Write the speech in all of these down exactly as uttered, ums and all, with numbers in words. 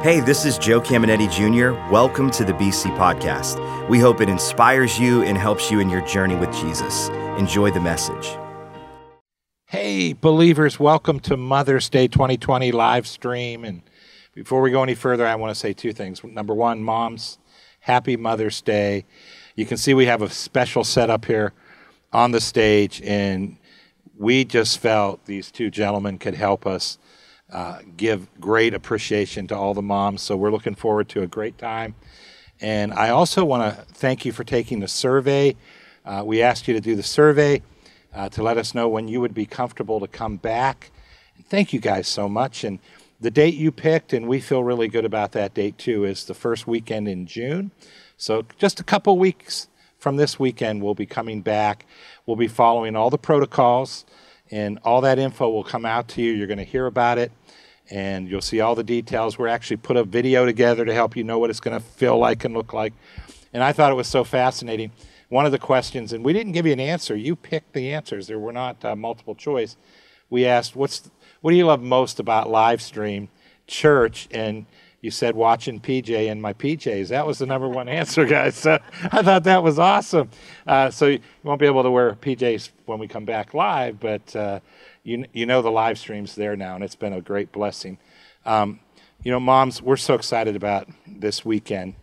Hey, this is Joe Caminetti Junior Welcome to the B C Podcast. We hope it inspires you and helps you in your journey with Jesus. Enjoy the message. Hey, believers, welcome to Mother's Day twenty twenty live stream. And before we go any further, I want to say two things. Number one, moms, happy Mother's Day. You can see we have a special setup here on the stage, and we just felt these two gentlemen could help us Uh, give great appreciation to all the moms. So we're looking forward to a great time. And I also want to thank you for taking the survey. Uh, we asked you to do the survey uh, to let us know when you would be comfortable to come back. And thank you guys so much. And the date you picked, and we feel really good about that date too, is the first weekend in June. So just a couple weeks from this weekend, we'll be coming back. We'll be following all the protocols. And all that info will come out to you. You're going to hear about it, and you'll see all the details. We're actually put a video together to help you know what it's going to feel like and look like. And I thought it was so fascinating. One of the questions, and we didn't give you an answer. You picked the answers. There were not uh, multiple choice. We asked, "What's what do you love most about live stream church?" And you said, "Watching P J in my P Js." That was the number one answer, guys. So I thought that was awesome. Uh, so you won't be able to wear P Js when we come back live, but uh, you you know the live stream's there now, and it's been a great blessing. Um, you know, moms, we're so excited about this weekend.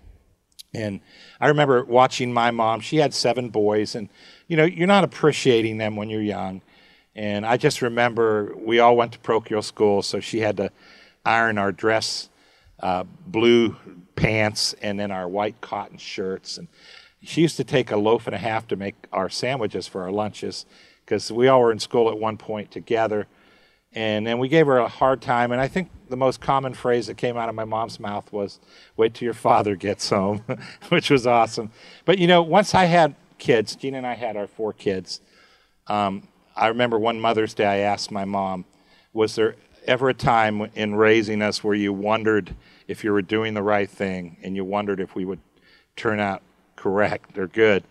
And I remember watching my mom. She had seven boys, and you know, you're not appreciating them when you're young. And I just remember we all went to parochial school, so she had to iron our dress Uh, blue pants and then our white cotton shirts. And she used to take a loaf and a half to make our sandwiches for our lunches, because we all were in school at one point together. And then we gave her a hard time. And I think the most common phrase that came out of my mom's mouth was, "Wait till your father gets home," which was awesome. But you know, once I had kids, Gina and I had our four kids. Um, I remember one Mother's Day, I asked my mom, was there ever a time in raising us where you wondered if you were doing the right thing, and you wondered if we would turn out correct or good?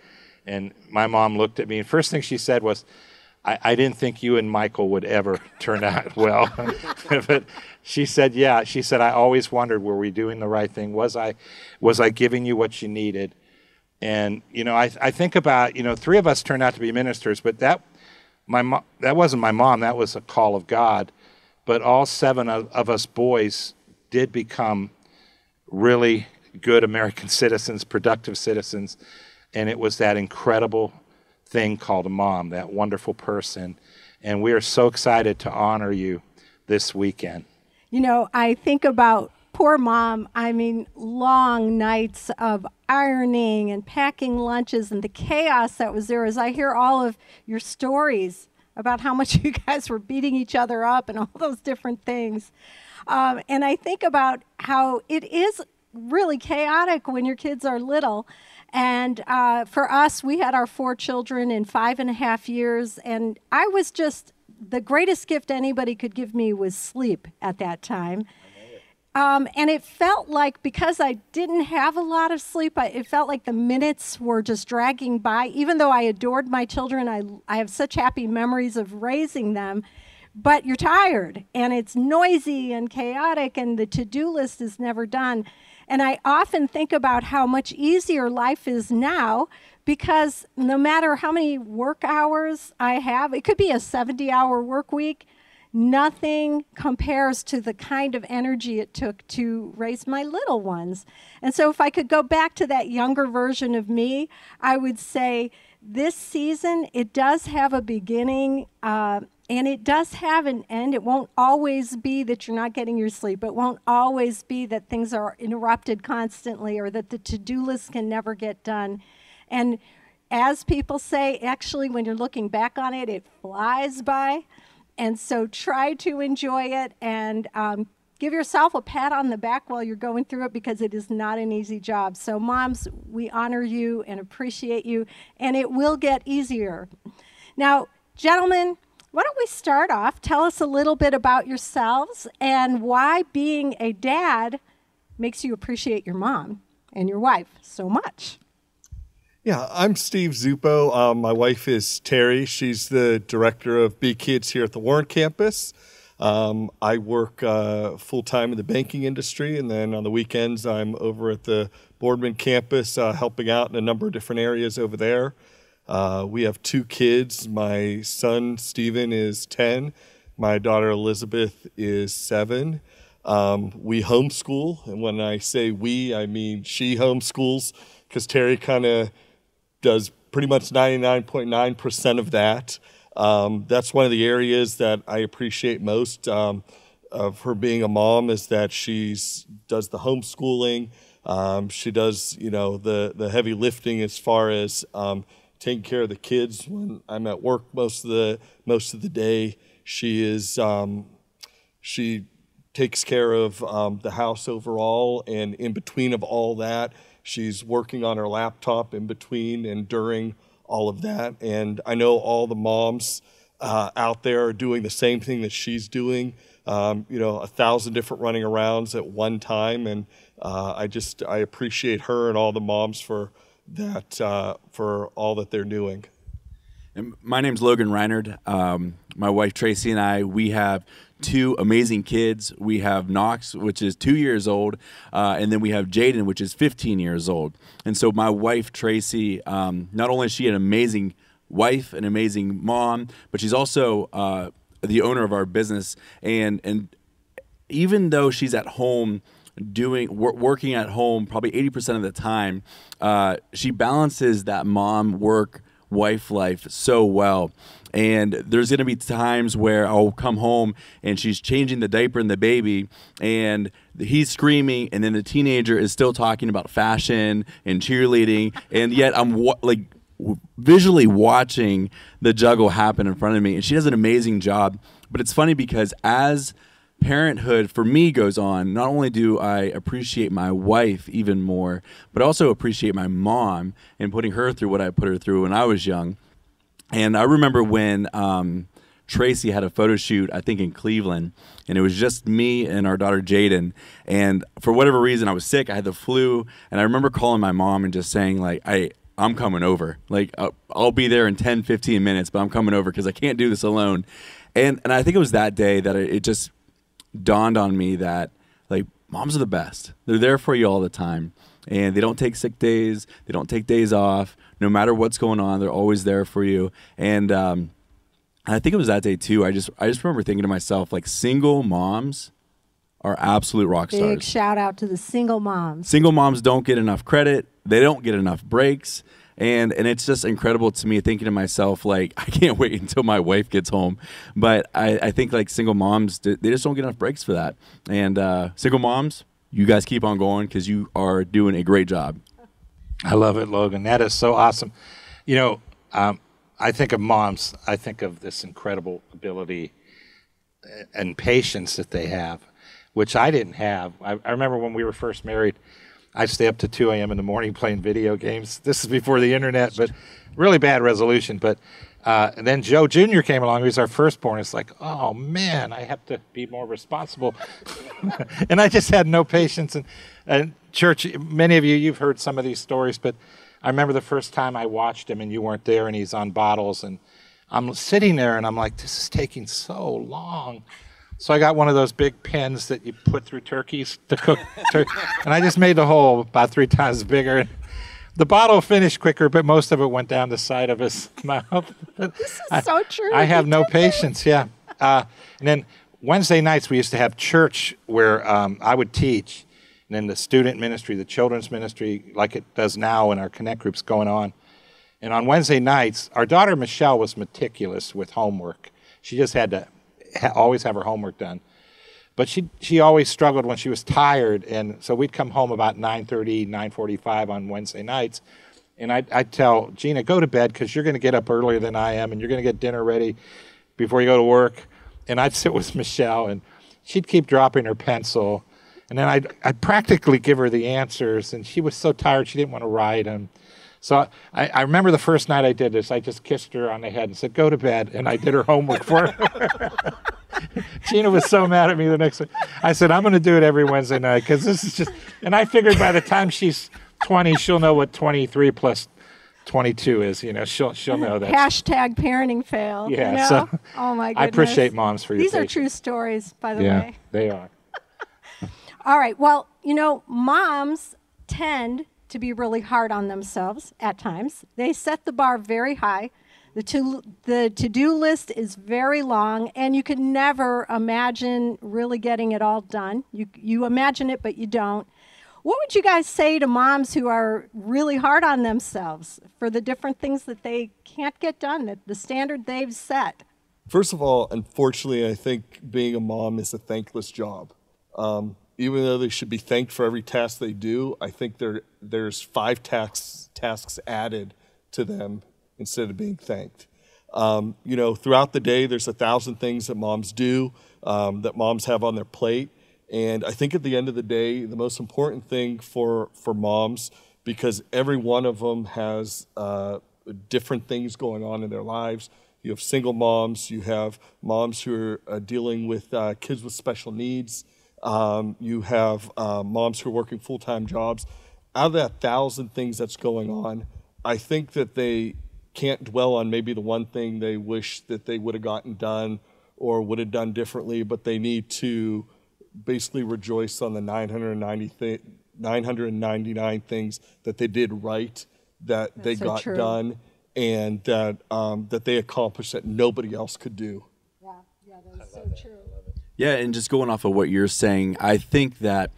And my mom looked at me, and first thing she said was, I, I didn't think you and Michael would ever turn out well. But she said, yeah, she said, I always wondered, were we doing the right thing? Was I was I giving you what you needed? And, you know, I, I think about, you know, three of us turned out to be ministers, but that my mo- that wasn't my mom. That was a call of God. But all seven of, of us boys did become really good American citizens, productive citizens. And it was that incredible thing called a mom, that wonderful person. And we are so excited to honor you this weekend. You know, I think about poor mom. I mean, long nights of ironing and packing lunches and the chaos that was there. As I hear all of your stories about how much you guys were beating each other up and all those different things. Um, and I think about how it is really chaotic when your kids are little. And uh, for us, we had our four children in five and a half years. And I was just, the greatest gift anybody could give me was sleep at that time. Um, and it felt like, because I didn't have a lot of sleep, I, it felt like the minutes were just dragging by. Even though I adored my children, I, I have such happy memories of raising them. But you're tired, and it's noisy and chaotic, and the to-do list is never done. And I often think about how much easier life is now, because no matter how many work hours I have, it could be a seventy-hour work week, nothing compares to the kind of energy it took to raise my little ones. And so if I could go back to that younger version of me, I would say this season, it does have a beginning, uh, and it does have an end. It won't always be that you're not getting your sleep. It won't always be that things are interrupted constantly, or that the to-do list can never get done. And as people say, actually, when you're looking back on it, it flies by. And so try to enjoy it, and um, give yourself a pat on the back while you're going through it, because it is not an easy job. So moms, we honor you and appreciate you, and it will get easier. Now, gentlemen, why don't we start off? Tell us a little bit about yourselves and why being a dad makes you appreciate your mom and your wife so much. Yeah, I'm Steve Zupo. Um, my wife is Terry. She's the director of B Kids here at the Warren campus. Um, I work uh, full-time in the banking industry, and then on the weekends I'm over at the Boardman campus uh, helping out in a number of different areas over there. Uh, we have two kids. My son, Stephen, is ten. My daughter, Elizabeth, is seven. Um, we homeschool, and when I say we, I mean she homeschools, because Terry kind of does pretty much ninety-nine point nine percent of that. Um, that's one of the areas that I appreciate most um, of her being a mom, is that she does the homeschooling. Um, she does, you know, the, the heavy lifting as far as um, taking care of the kids when I'm at work most of the most of the day. She is um, she takes care of um, the house overall, and in between of all that, she's working on her laptop in between and during all of that. And I know all the moms uh, out there are doing the same thing that she's doing, um, you know, a thousand different running arounds at one time. And uh, I just, I appreciate her and all the moms for that, uh, for all that they're doing. And my name's Logan Reinard. Um, my wife Tracy and I, we have two amazing kids. We have Knox, which is two years old, uh, and then we have Jaden, which is fifteen years old. And so my wife Tracy, um, not only is she an amazing wife, an amazing mom, but she's also uh, the owner of our business. And and even though she's at home doing working at home probably eighty percent of the time, uh, she balances that mom work wife life so well. And there's going to be times where I'll come home and she's changing the diaper and the baby, and he's screaming, and then the teenager is still talking about fashion and cheerleading, and yet I'm like visually watching the juggle happen in front of me, and she does an amazing job. But it's funny because as parenthood for me goes on, not only do I appreciate my wife even more, but also appreciate my mom and putting her through what I put her through when I was young. And I remember when um, Tracy had a photo shoot, I think in Cleveland, and it was just me and our daughter Jaden. And for whatever reason, I was sick, I had the flu, and I remember calling my mom and just saying like, I, I'm coming over. Like uh, I'll be there in ten, fifteen minutes, but I'm coming over because I can't do this alone. And, and I think it was that day that it, it just dawned on me that like moms are the best. They're there for you all the time, and they don't take sick days, they don't take days off. No matter what's going on, they're always there for you. And um I think it was that day too, I just I just remember thinking to myself, like, single moms are absolute rock stars. Big shout out to the single moms. Single moms don't get enough credit, they don't get enough breaks. And and it's just incredible to me, thinking to myself, like, I can't wait until my wife gets home. But I, I think, like, single moms, they just don't get enough breaks for that. And uh, single moms, you guys keep on going because you are doing a great job. I love it, Logan. That is so awesome. You know, um, I think of moms. I think of this incredible ability and patience that they have, which I didn't have. I, I remember when we were first married, I'd stay up to two A M in the morning playing video games. This is before the internet, but really bad resolution. But uh, and then Joe Junior came along. He was our firstborn. It's like, oh, man, I have to be more responsible. And I just had no patience. And, and church, many of you, you've heard some of these stories, but I remember the first time I watched him and you weren't there, and he's on bottles. And I'm sitting there, and I'm like, this is taking so long. So I got one of those big pins that you put through turkeys to cook, tur and I just made the hole about three times bigger. The bottle finished quicker, but most of it went down the side of his mouth. This is I, so true. I have no patience, yeah. Uh, and then Wednesday nights we used to have church where um, I would teach, and then the student ministry, the children's ministry, like it does now in our Connect groups going on. And on Wednesday nights, our daughter Michelle was meticulous with homework. She just had to always have her homework done, but she she always struggled when she was tired. And so we'd come home about nine thirty, nine forty-five on Wednesday nights, and I'd, I'd tell Gina, go to bed because you're going to get up earlier than I am, and you're going to get dinner ready before you go to work. And I'd sit with Michelle, and she'd keep dropping her pencil, and then I'd, I'd practically give her the answers, and she was so tired she didn't want to write them. So I, I remember the first night I did this, I just kissed her on the head and said, go to bed, and I did her homework for her. Gina was so mad at me the next week. I said, I'm going to do it every Wednesday night because this is just, and I figured by the time she's twenty, she'll know what twenty-three plus twenty-two is, you know, she'll she'll know that. Hashtag parenting fail. Yeah. You know? So oh my goodness. I appreciate moms for your. These patience. Are true stories, by the yeah, way. Yeah, they are. All right. Well, you know, moms tend to be really hard on themselves at times. They set the bar very high. The to the to-do list is very long, and you can never imagine really getting it all done. You you imagine it, but you don't. What would you guys say to moms who are really hard on themselves for the different things that they can't get done, that the standard they've set? First of all, unfortunately, I think being a mom is a thankless job. Um, even though they should be thanked for every task they do, I think there there's five tasks tasks added to them instead of being thanked. Um, you know, throughout the day, there's a thousand things that moms do, um, that moms have on their plate. And I think at the end of the day, the most important thing for, for moms, because every one of them has uh, different things going on in their lives. You have single moms. You have moms who are uh, dealing with uh, kids with special needs. Um, you have uh, moms who are working full-time jobs. Out of that thousand things that's going on, I think that they can't dwell on maybe the one thing they wish that they would have gotten done or would have done differently, but they need to basically rejoice on the nine hundred ninety-nine things that they did right, that That's they so got true. done, and that um, that they accomplished that nobody else could do. Yeah, yeah, that's so that. true. Yeah, and just going off of what you're saying, I think that,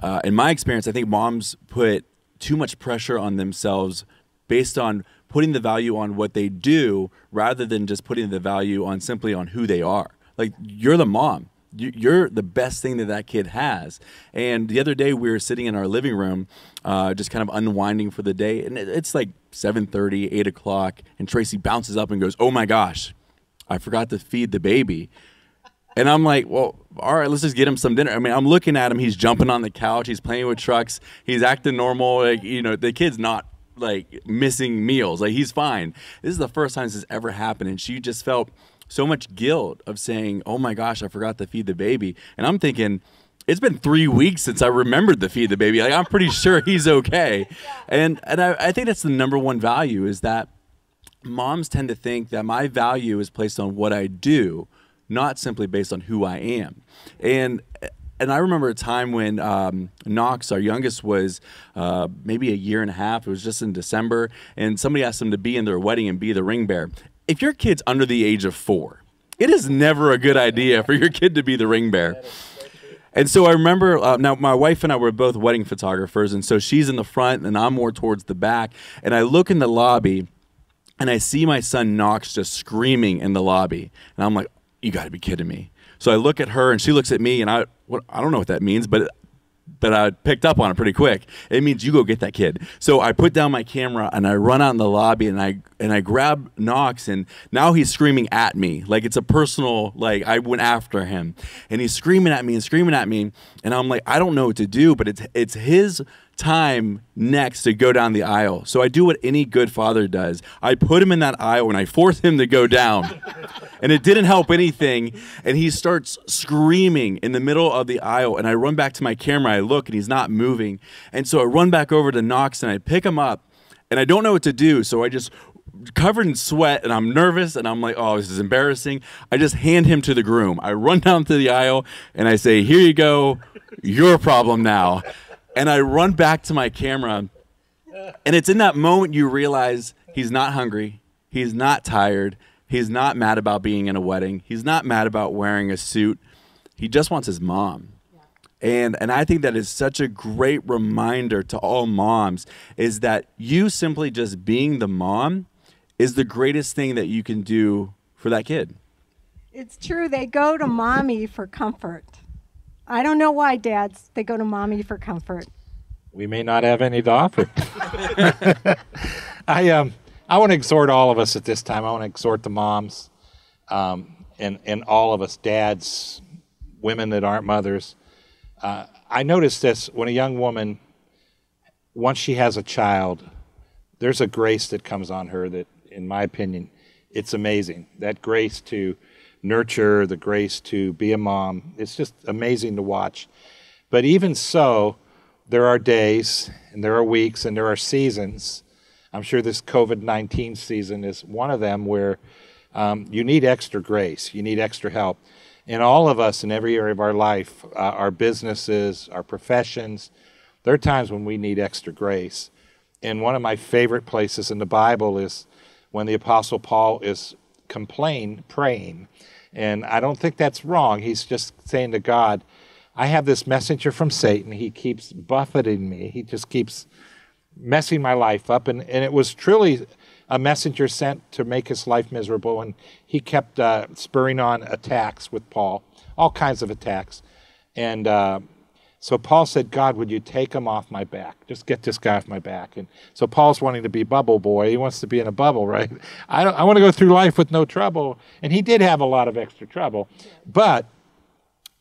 uh, in my experience, I think moms put too much pressure on themselves based on putting the value on what they do rather than just putting the value on simply on who they are. Like, you're the mom. You're the best thing that that kid has. And the other day we were sitting in our living room, uh, just kind of unwinding for the day. And it's like seven thirty, eight o'clock. And Tracy bounces up and goes, oh, my gosh, I forgot to feed the baby. And I'm like, well, all right, let's just get him some dinner. I mean, I'm looking at him. He's jumping on the couch. He's playing with trucks. He's acting normal. Like, you know, the kid's not, like, missing meals. Like, he's fine. This is the first time this has ever happened. And she just felt so much guilt of saying, oh my gosh, I forgot to feed the baby. And I'm thinking, it's been three weeks since I remembered to feed the baby. Like, I'm pretty sure he's okay. Yeah. And and I, I think that's the number one value, is that moms tend to think that my value is placed on what I do, not simply based on who I am. And and I remember a time when um, Knox, our youngest, was uh, maybe a year and a half. It was just in December. And somebody asked him to be in their wedding and be the ring bearer. If your kid's under the age of four, it is never a good idea for your kid to be the ring bearer. And so I remember, uh, now my wife and I were both wedding photographers, and so she's in the front and I'm more towards the back. And I look in the lobby and I see my son Knox just screaming in the lobby. And I'm like, you gotta be kidding me. So I look at her and she looks at me, and I, what, I don't know what that means, but it, but I picked up on it pretty quick. It means you go get that kid. So I put down my camera and I run out in the lobby and I and I grab Knox, and now he's screaming at me. Like, it's a personal, like, I went after him. And he's screaming at me and screaming at me. And I'm like, I don't know what to do, but it's it's his time next to go down the aisle. So I do what any good father does. I put him in that aisle and I force him to go down. And it didn't help anything. And he starts screaming in the middle of the aisle. And I run back to my camera. I look and he's not moving. And so I run back over to Knox and I pick him up. And I don't know what to do. So I just, covered in sweat, and I'm nervous, and I'm like, oh, this is embarrassing. I just hand him to the groom. I run down to the aisle and I say, here you go. Your problem now. And I run back to my camera, and it's in that moment you realize he's not hungry, he's not tired, he's not mad about being in a wedding, he's not mad about wearing a suit, he just wants his mom. Yeah. And, and I think that is such a great reminder to all moms, is that you simply just being the mom is the greatest thing that you can do for that kid. It's true, they go to mommy for comfort. I don't know why, dads, they go to mommy for comfort. We may not have any to offer. I um I want to exhort all of us at this time. I want to exhort the moms, um, and and all of us dads, women that aren't mothers. Uh, I noticed this when a young woman, once she has a child, there's a grace that comes on her that, in my opinion, it's amazing. That grace to nurture, the grace to be a mom. It's just amazing to watch. But even so, there are days and there are weeks and there are seasons. I'm sure this COVID nineteen season is one of them where um, you need extra grace, you need extra help. And all of us in every area of our life, uh, our businesses, our professions, there are times when we need extra grace. And one of my favorite places in the Bible is when the Apostle Paul is complain, praying. And I don't think that's wrong. He's just saying to God, I have this messenger from Satan. He keeps buffeting me. He just keeps messing my life up. And, and it was truly a messenger sent to make his life miserable. And he kept uh, spurring on attacks with Paul, all kinds of attacks. And uh, so Paul said, God, would you take him off my back? Just get this guy off my back. And so Paul's wanting to be bubble boy. He wants to be in a bubble, right? I, don't, I want to go through life with no trouble. And he did have a lot of extra trouble. But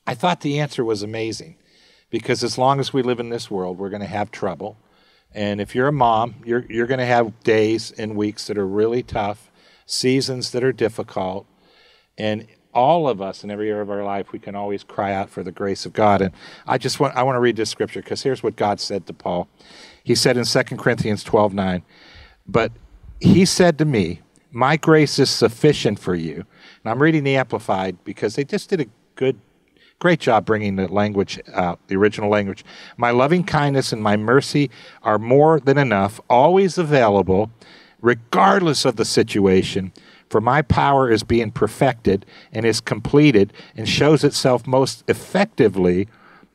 I thought the answer was amazing, because as long as we live in this world, we're going to have trouble. And if you're a mom, you're, you're going to have days and weeks that are really tough, seasons that are difficult. And all of us in every area of our life, we can always cry out for the grace of God. And I just want, I want to read this scripture, because here's what God said to Paul. He said in Second Corinthians twelve nine, but he said to me, my grace is sufficient for you. And I'm reading the Amplified, because they just did a good Great job bringing the language out, the original language. My loving kindness and my mercy are more than enough, always available, regardless of the situation. For my power is being perfected and is completed and shows itself most effectively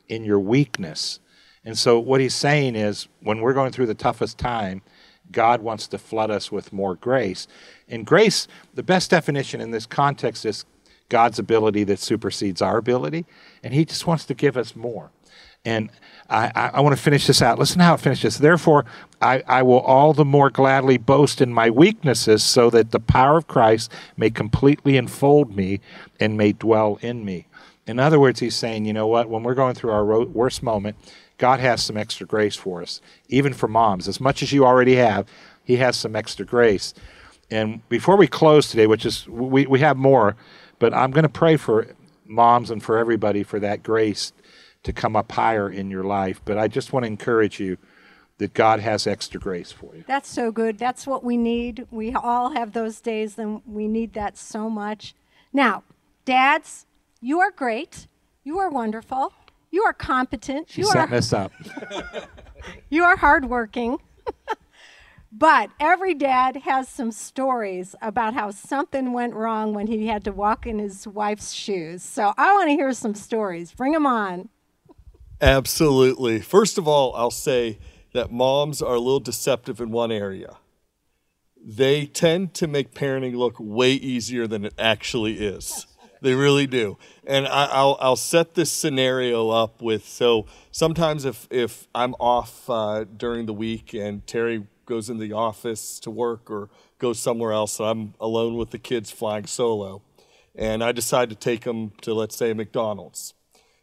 in your weakness. And so what he's saying is, when we're going through the toughest time, God wants to flood us with more grace. And grace, the best definition in this context is God's ability that supersedes our ability, and he just wants to give us more. And I, I, I want to finish this out. Listen to how it finishes. Therefore, I, I will all the more gladly boast in my weaknesses, so that the power of Christ may completely enfold me and may dwell in me. In other words, he's saying, you know what, when we're going through our worst moment, God has some extra grace for us, even for moms. As much as you already have, he has some extra grace. And before we close today, which is, we, we have more, but I'm going to pray for moms and for everybody for that grace to come up higher in your life. But I just want to encourage you that God has extra grace for you. That's so good. That's what we need. We all have those days, and we need that so much. Now, dads, you are great. You are wonderful. You are competent. She's setting us up. You are hardworking. But every dad has some stories about how something went wrong when he had to walk in his wife's shoes. So I want to hear some stories. Bring them on. Absolutely. First of all, I'll say that moms are a little deceptive in one area. They tend to make parenting look way easier than it actually is. They really do. And I, I'll, I'll set this scenario up with, so sometimes if, if I'm off uh, during the week and Terry goes in the office to work or goes somewhere else, and I'm alone with the kids flying solo, and I decide to take them to, let's say, McDonald's.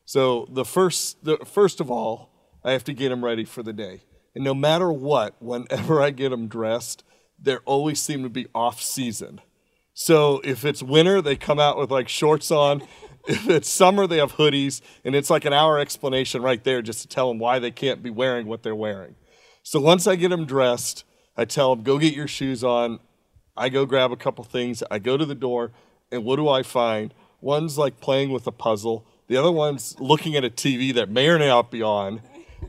So the first, the, first of all, I have to get them ready for the day. And no matter what, whenever I get them dressed, they always seem to be off season. So if it's winter, they come out with like shorts on. If it's summer, they have hoodies. And it's like an hour explanation right there just to tell them why they can't be wearing what they're wearing. So once I get them dressed, I tell them, go get your shoes on. I go grab a couple things. I go to the door, and what do I find? One's like playing with a puzzle. The other one's looking at a T V that may or may not be on.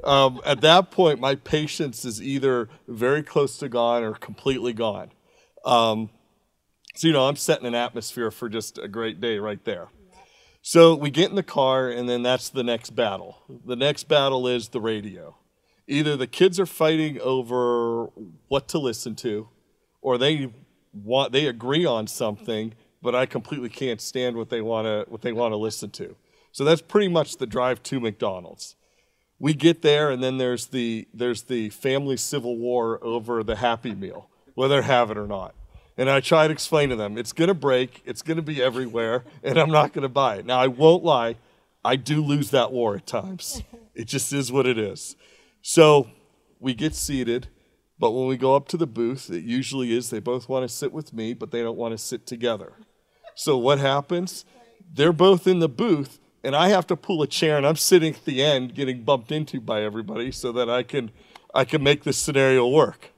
Um, at that point, my patience is either very close to gone or completely gone. Um, so, you know, I'm setting an atmosphere for just a great day right there. So we get in the car, and then that's the next battle. The next battle is the radio. Either the kids are fighting over what to listen to, or they want they agree on something, but I completely can't stand what they want to what they want to listen to. So that's pretty much the drive to McDonald's. We get there, and then there's the there's the family civil war over the Happy Meal, whether I have it or not. And I try to explain to them, it's going to break, it's going to be everywhere, and I'm not going to buy it. Now, I won't lie, I do lose that war at times. It just is what it is. So we get seated, but when we go up to the booth, it usually is they both want to sit with me, but they don't want to sit together. So what happens? They're both in the booth, and I have to pull a chair, and I'm sitting at the end getting bumped into by everybody so that I can, I can make this scenario work.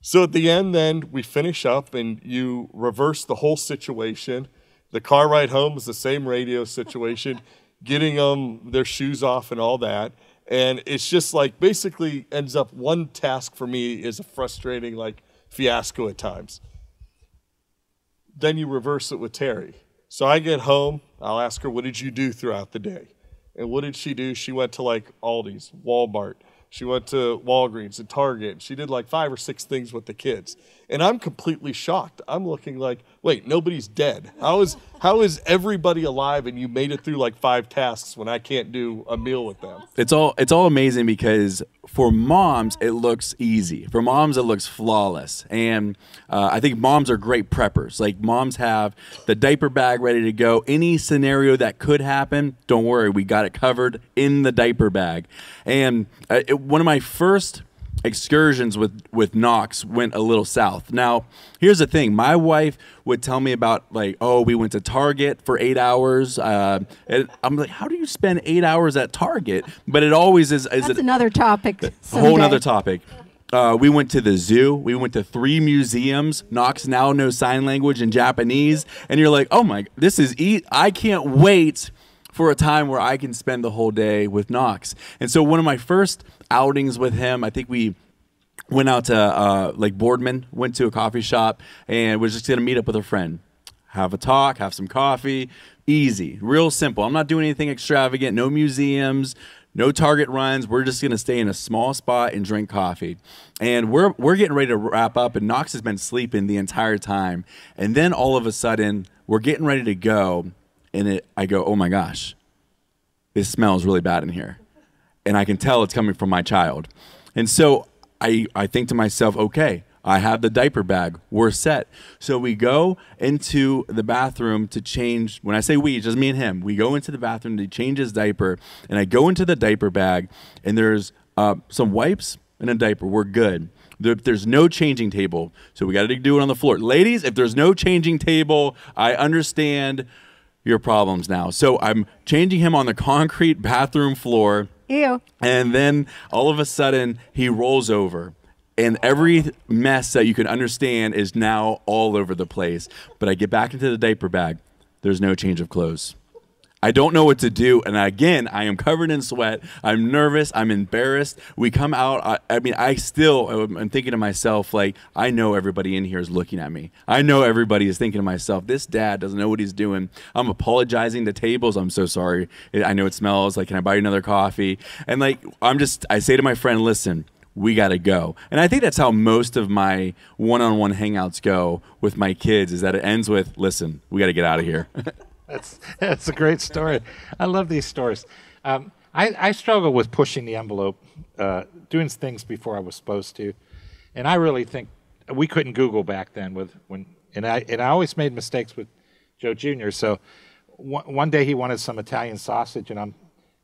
So at the end, then we finish up and you reverse the whole situation. The car ride home was the same radio situation, getting them their shoes off and all that. And it's just like basically ends up one task for me is a frustrating like fiasco at times. Then you reverse it with Terry. So I get home, I'll ask her, what did you do throughout the day? And what did she do? She went to like Aldi's, Walmart. She went to Walgreens and Target. She did like five or six things with the kids. And I'm completely shocked. I'm looking like, wait, nobody's dead. How is, how is everybody alive and you made it through like five tasks when I can't do a meal with them? It's all, it's all amazing because for moms, it looks easy. For moms, it looks flawless. And uh, I think moms are great preppers. Like moms have the diaper bag ready to go. Any scenario that could happen, don't worry, we got it covered in the diaper bag. And uh, it, one of my first excursions with with Knox went a little south. Now, here's the thing. My wife would tell me about like, oh, we went to Target for eight hours. Uh, and I'm like, how do you spend eight hours at Target? But it always is. is That's an, another topic. A whole other topic. Uh, we went to the zoo. We went to three museums. Knox now knows sign language and Japanese. And you're like, oh my, this is, e I can't wait for a time where I can spend the whole day with Knox. And so one of my first outings with him, I think we went out to uh, like Boardman, went to a coffee shop, and was just gonna meet up with a friend, have a talk, have some coffee, easy, real simple. I'm not doing anything extravagant, no museums, no Target runs. We're just gonna stay in a small spot and drink coffee. And we're, we're getting ready to wrap up, and Knox has been sleeping the entire time. And then all of a sudden, we're getting ready to go, and it, I go, oh my gosh, this smells really bad in here. And I can tell it's coming from my child. And so I, I think to myself, okay, I have the diaper bag, we're set. So we go into the bathroom to change. When I say we, it's just me and him. We go into the bathroom to change his diaper, and I go into the diaper bag, and there's uh, some wipes and a diaper, we're good. There, there's no changing table, so we gotta do it on the floor. Ladies, if there's no changing table, I understand your problems now. So I'm changing him on the concrete bathroom floor. Ew. And then all of a sudden he rolls over, and every mess that you can understand is now all over the place. But I get back into the diaper bag. There's no change of clothes. I don't know what to do. And again, I am covered in sweat. I'm nervous. I'm embarrassed. We come out. I, I mean, I still, I'm thinking to myself, like, I know everybody in here is looking at me. I know everybody is thinking to myself, this dad doesn't know what he's doing. I'm apologizing to tables. I'm so sorry. I know it smells. Like, can I buy you another coffee? And like, I'm just, I say to my friend, listen, we got to go. And I think that's how most of my one-on-one hangouts go with my kids, is that it ends with, listen, we got to get out of here. That's, that's a great story. I love these stories. Um, I, I struggle with pushing the envelope, uh, doing things before I was supposed to. And I really think we couldn't Google back then. With when and I, and I always made mistakes with Joe Junior So one, one day he wanted some Italian sausage, and I'm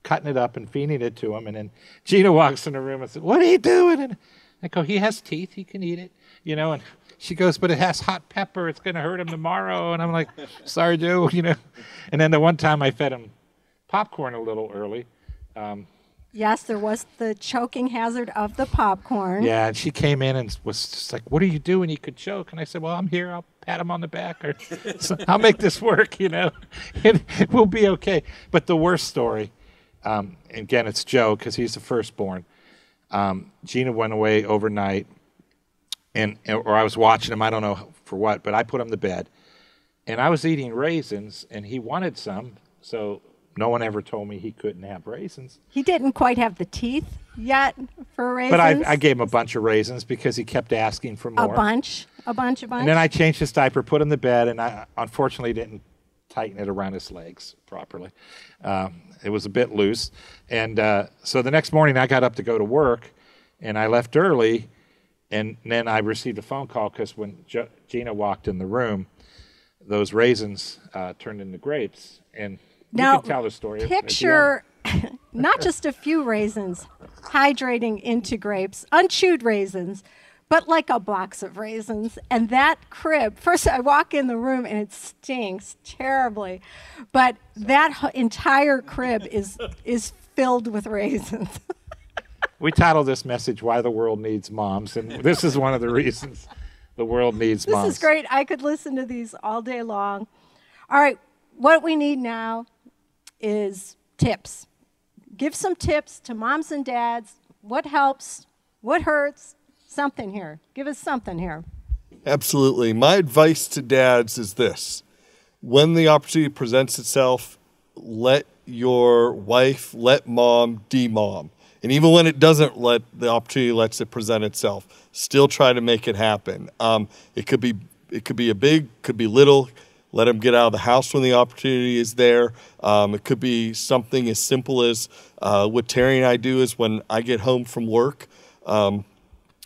cutting it up and feeding it to him. And then Gina walks in the room and says, what are you doing? And I go, he has teeth. He can eat it. You know, and she goes, but it has hot pepper. It's going to hurt him tomorrow. And I'm like, sorry, Joe, you know. And then the one time I fed him popcorn a little early. Um, yes, there was the choking hazard of the popcorn. Yeah, and she came in and was just like, what are you doing? He could choke. And I said, well, I'm here. I'll pat him on the back, or so I'll make this work, you know. And we'll be okay. But the worst story, um, again, it's Joe because he's the firstborn. Um, Gina went away overnight. And, or I was watching him, I don't know for what, but I put him to bed. And I was eating raisins, and he wanted some, so no one ever told me he couldn't have raisins. He didn't quite have the teeth yet for raisins. But I, I gave him a bunch of raisins because he kept asking for more. A bunch, a bunch, a bunch. And then I changed his diaper, put him to bed, and I unfortunately didn't tighten it around his legs properly. Um, it was a bit loose. And uh, so the next morning I got up to go to work, and I left early. And then I received a phone call because when Jo- Gina walked in the room, those raisins uh, turned into grapes. And now, you can tell the story. Picture not just a few raisins hydrating into grapes, unchewed raisins, but like a box of raisins. And that crib, first I walk in the room and it stinks terribly. But that entire crib is, is filled with raisins. We titled this message, Why the World Needs Moms, and this is one of the reasons the world needs moms. This is great. I could listen to these all day long. All right, what we need now is tips. Give some tips to moms and dads. What helps? What hurts? Something here. Give us something here. Absolutely. My advice to dads is this. When the opportunity presents itself, let your wife, let mom, de-mom. And even when it doesn't, let the opportunity lets it present itself, still try to make it happen. Um, it could be it could be a big, could be little. Let them get out of the house when the opportunity is there. Um, it could be something as simple as uh, what Terry and I do is when I get home from work, um,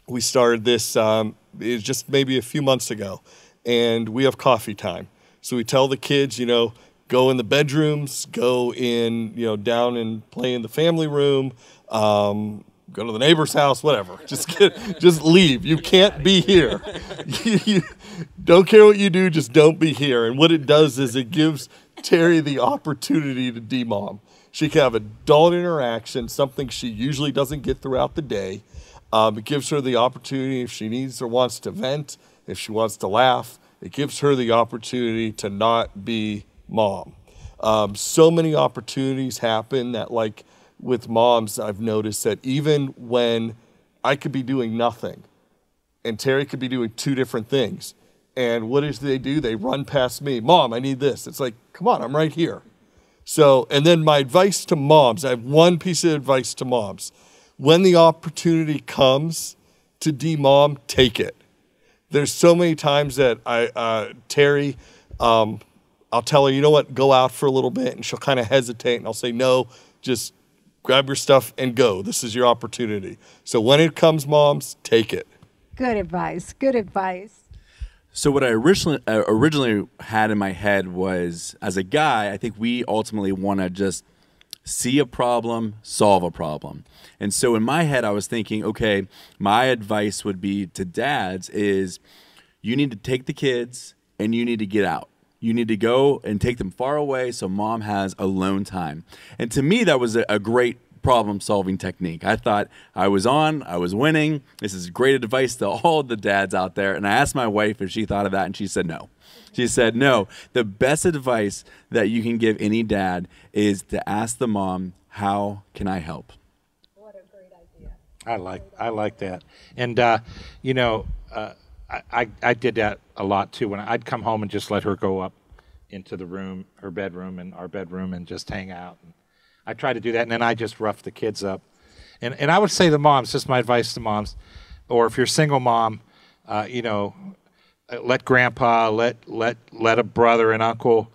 we started this um, it's just maybe a few months ago, and we have coffee time. So we tell the kids, you know, go in the bedrooms, go in, you know, down and play in the family room. Um, go to the neighbor's house, whatever. Just get, just leave. You can't be here. You, you, don't care what you do, just don't be here. And what it does is it gives Terry the opportunity to de-mom. She can have adult interaction, something she usually doesn't get throughout the day. Um, it gives her the opportunity if she needs or wants to vent, if she wants to laugh. It gives her the opportunity to not be mom. Um, so many opportunities happen that, like, with moms, I've noticed that even when I could be doing nothing and Terry could be doing two different things, and what is they do? They run past me. Mom, I need this. It's like, come on, I'm right here. So, and then my advice to moms, I have one piece of advice to moms. When the opportunity comes to de-mom, take it. There's so many times that I, uh, Terry, um, I'll tell her, you know what, go out for a little bit, and she'll kind of hesitate, and I'll say, no, just grab your stuff and go. This is your opportunity. So when it comes, moms, take it. Good advice. Good advice. So what I originally, uh, originally had in my head was, as a guy, I think we ultimately want to just see a problem, solve a problem. And so in my head, I was thinking, okay, my advice would be to dads is you need to take the kids and you need to get out. You need to go and take them far away so mom has alone time. And to me, that was a, a great problem-solving technique. I thought I was on, I was winning. This is great advice to all the dads out there. And I asked my wife if she thought of that, and she said no. She said no. The best advice that you can give any dad is to ask the mom, how can I help? What a great idea. I like, I like that. And, uh, you know, uh, I, I did that a lot, too. When I'd come home and just let her go up into the room, her bedroom and our bedroom, and just hang out. And I tried to do that, and then I just roughed the kids up. And and I would say to moms, just my advice to moms, or if you're a single mom, uh, you know, let grandpa, let let let a brother and uncle,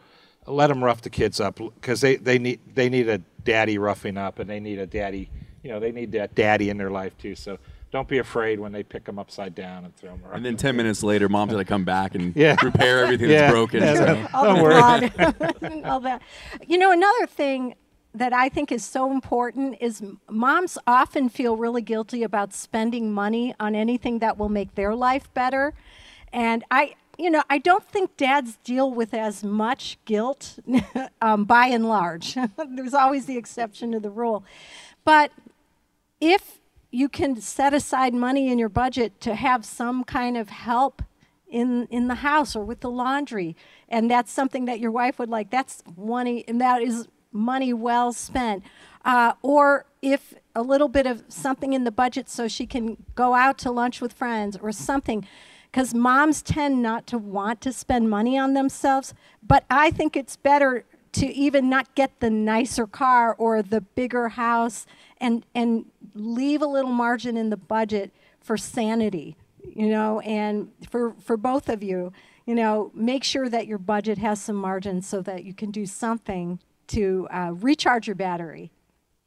let them rough the kids up, because they, they need they need a daddy roughing up, and they need a daddy, you know, they need that daddy in their life, too. So don't be afraid when they pick them upside down and throw them around. And then ten minutes later, mom's going to come back and yeah. repair everything yeah. that's broken. Yeah. So. Don't worry. All that. You know, another thing that I think is so important is moms often feel really guilty about spending money on anything that will make their life better. And I, you know, I don't think dads deal with as much guilt um, by and large. There's always the exception to the rule. But if you can set aside money in your budget to have some kind of help in in the house or with the laundry, and that's something that your wife would like. That's money, and that is money well spent. Uh, or if a little bit of something in the budget so she can go out to lunch with friends or something, because moms tend not to want to spend money on themselves. But I think it's better to even not get the nicer car or the bigger house, and and leave a little margin in the budget for sanity, you know, and for, for both of you, you know, make sure that your budget has some margin so that you can do something to uh, recharge your battery.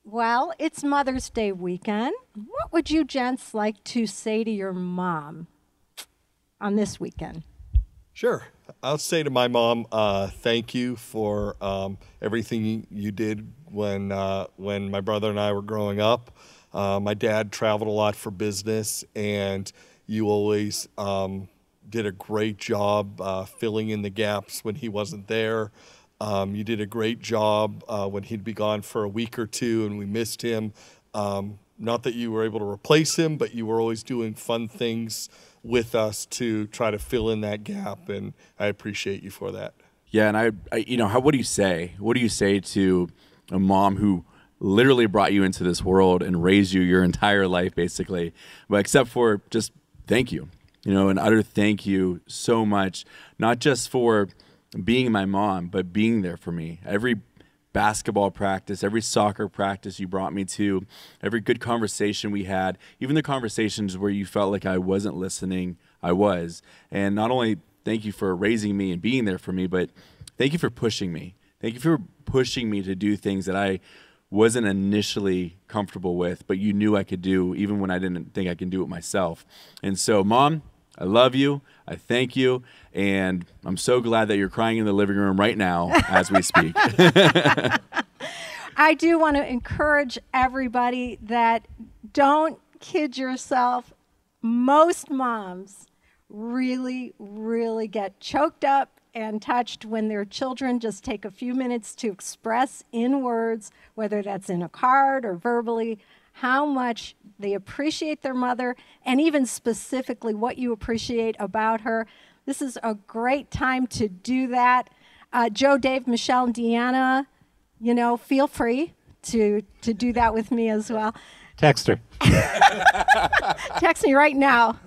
Well, it's Mother's Day weekend. What would you gents like to say to your mom on this weekend? Sure. I'll say to my mom, uh, thank you for um, everything you did when uh, when my brother and I were growing up. Uh, my dad traveled a lot for business, and you always um, did a great job uh, filling in the gaps when he wasn't there. Um, you did a great job uh, when he'd be gone for a week or two, and we missed him. Um, Not that you were able to replace him, but you were always doing fun things with us to try to fill in that gap, and I appreciate you for that. Yeah, and I, I you know, how, what do you say? What do you say to a mom who literally brought you into this world and raised you your entire life, basically, but except for just thank you, you know, an utter thank you so much, not just for being my mom, but being there for me. Every basketball practice, every soccer practice you brought me to, every good conversation we had, even the conversations where you felt like I wasn't listening, I was. And not only thank you for raising me and being there for me, but thank you for pushing me. Thank you for pushing me to do things that I wasn't initially comfortable with, but you knew I could do even when I didn't think I can do it myself. And so, Mom, I love you. I thank you. And I'm so glad that you're crying in the living room right now as we speak. I do want to encourage everybody that don't kid yourself. Most moms really, really get choked up and touched when their children just take a few minutes to express in words, whether that's in a card or verbally, how much they appreciate their mother, and even specifically what you appreciate about her. This is a great time to do that. Uh, Joe, Dave, Michelle, and Deanna, you know, feel free to, to do that with me as well. Text her. Text me right now.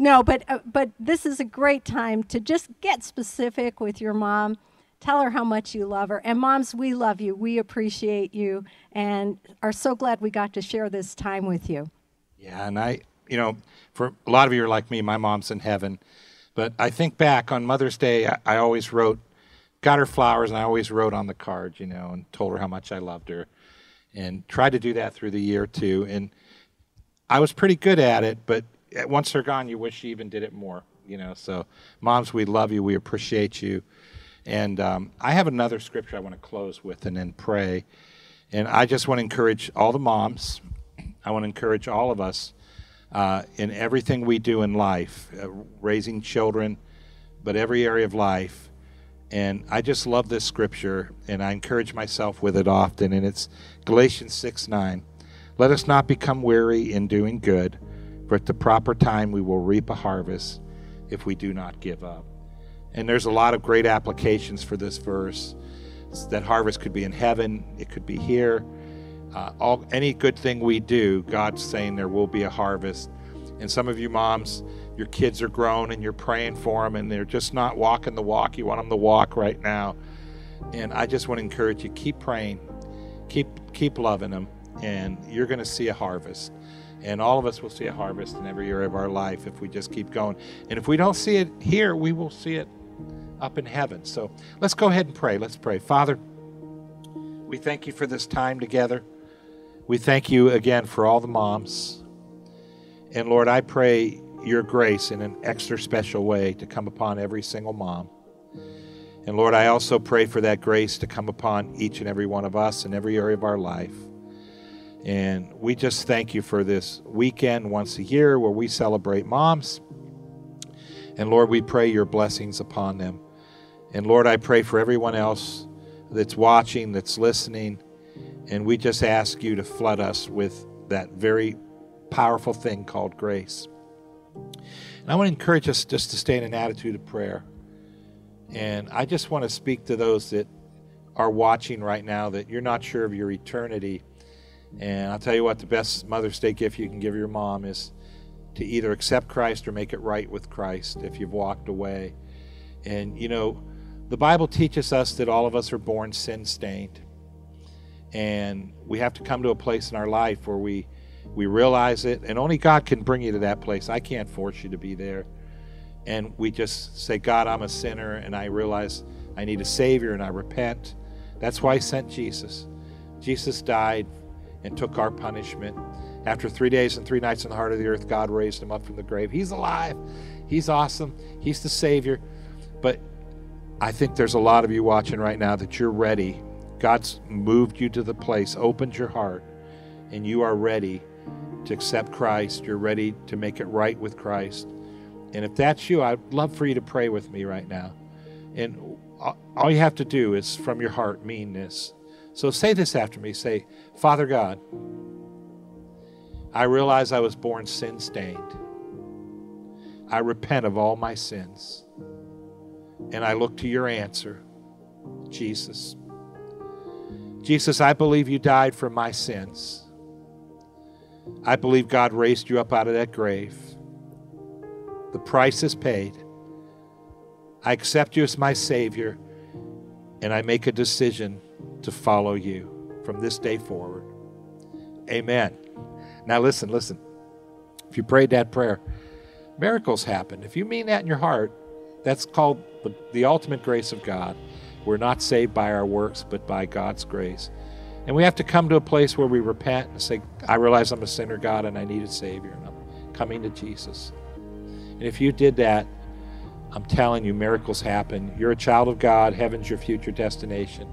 No, but, uh, but this is a great time to just get specific with your mom. Tell her how much you love her. And moms, we love you. We appreciate you and are so glad we got to share this time with you. Yeah, and I, you know, for a lot of you are like me, my mom's in heaven. But I think back on Mother's Day, I, I always wrote, got her flowers, and I always wrote on the card, you know, and told her how much I loved her. And tried to do that through the year, too. And I was pretty good at it, but once they're gone, you wish you even did it more, you know. So, moms, we love you. We appreciate you. And um, I have another scripture I want to close with and then pray. And I just want to encourage all the moms. I want to encourage all of us uh, in everything we do in life, uh, raising children, but every area of life. And I just love this scripture, and I encourage myself with it often. And it's Galatians six nine. Let us not become weary in doing good, for at the proper time we will reap a harvest if we do not give up. And there's a lot of great applications for this verse. That harvest could be in heaven. It could be here. Uh, all, any good thing we do, God's saying there will be a harvest. And some of you moms, your kids are grown and you're praying for them and they're just not walking the walk. You want them to walk right now. And I just want to encourage you, keep praying, keep keep loving them, and you're going to see a harvest. And all of us will see a harvest in every area of our life if we just keep going. And if we don't see it here, we will see it up in heaven. So let's go ahead and pray. Let's pray. Father, we thank you for this time together. We thank you again for all the moms. And Lord, I pray your grace in an extra special way to come upon every single mom. And Lord, I also pray for that grace to come upon each and every one of us in every area of our life. And we just thank you for this weekend once a year where we celebrate moms. And Lord, we pray your blessings upon them. And Lord, I pray for everyone else that's watching, that's listening. And we just ask you to flood us with that very powerful thing called grace. And I want to encourage us just to stay in an attitude of prayer. And I just want to speak to those that are watching right now that you're not sure of your eternity. And I'll tell you what, the best Mother's Day gift you can give your mom is to either accept Christ or make it right with Christ if you've walked away. And, you know, the Bible teaches us that all of us are born sin-stained. And we have to come to a place in our life where we We realize it, and only God can bring you to that place. I can't force you to be there. And we just say, God, I'm a sinner, and I realize I need a Savior, and I repent. That's why I sent Jesus. Jesus died and took our punishment. After three days and three nights in the heart of the earth, God raised him up from the grave. He's alive. He's awesome. He's the Savior. But I think there's a lot of you watching right now that you're ready. God's moved you to the place, opened your heart, and you are ready to accept Christ. You're ready to make it right with Christ. And if that's you, I'd love for you to pray with me right now. And all you have to do is from your heart mean this. So say this after me. Say, Father God, I realize I was born sin-stained. I repent of all my sins. And I look to your answer, Jesus. Jesus, I believe you died for my sins. I believe God raised you up out of that grave. The price is paid. I accept you as my Savior, and I make a decision to follow you from this day forward. Amen. Now listen, listen. If you prayed that prayer, miracles happen. If you mean that in your heart, that's called the, the ultimate grace of God. We're not saved by our works, but by God's grace. And we have to come to a place where we repent and say, I realize I'm a sinner, God, and I need a Savior, and I'm coming to Jesus. And if you did that, I'm telling you, miracles happen. You're a child of God. Heaven's your future destination.